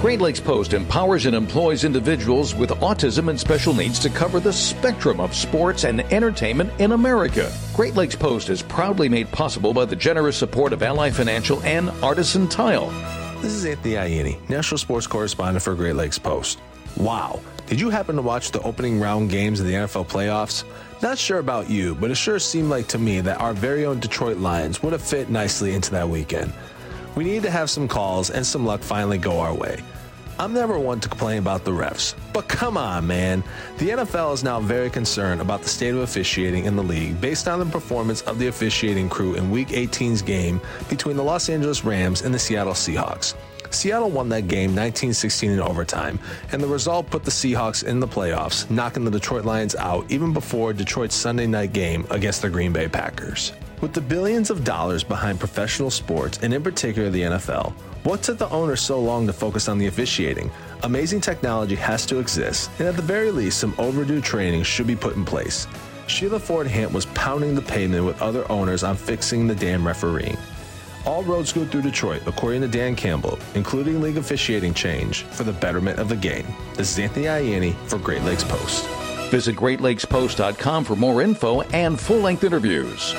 Great Lakes Post empowers and employs individuals with autism and special needs to cover the spectrum of sports and entertainment in America. Great Lakes Post is proudly made possible by the generous support of Ally Financial and Artisan Tile. This is Anthony Ianni, national sports correspondent for Great Lakes Post. Wow, did you happen to watch the opening round games of the NFL playoffs? Not sure about you, but it sure seemed like to me that our very own Detroit Lions would have fit nicely into that weekend. We need to have some calls and some luck finally go our way. I'm never one to complain about the refs, but come on, man. The NFL is now very concerned about the state of officiating in the league based on the performance of the officiating crew in Week 18's game between the Los Angeles Rams and the Seattle Seahawks. Seattle won that game 19-16 in overtime, and the result put the Seahawks in the playoffs, knocking the Detroit Lions out even before Detroit's Sunday night game against the Green Bay Packers. With the billions of dollars behind professional sports, and in particular the NFL, what took the owners so long to focus on the officiating? Amazing technology has to exist, and at the very least, some overdue training should be put in place. Sheila Ford Hant was pounding the pavement with other owners on fixing the damn refereeing. All roads go through Detroit, according to Dan Campbell, including league officiating change for the betterment of the game. This is Xanthi Ianni for Great Lakes Post. Visit GreatLakesPost.com for more info and full-length interviews.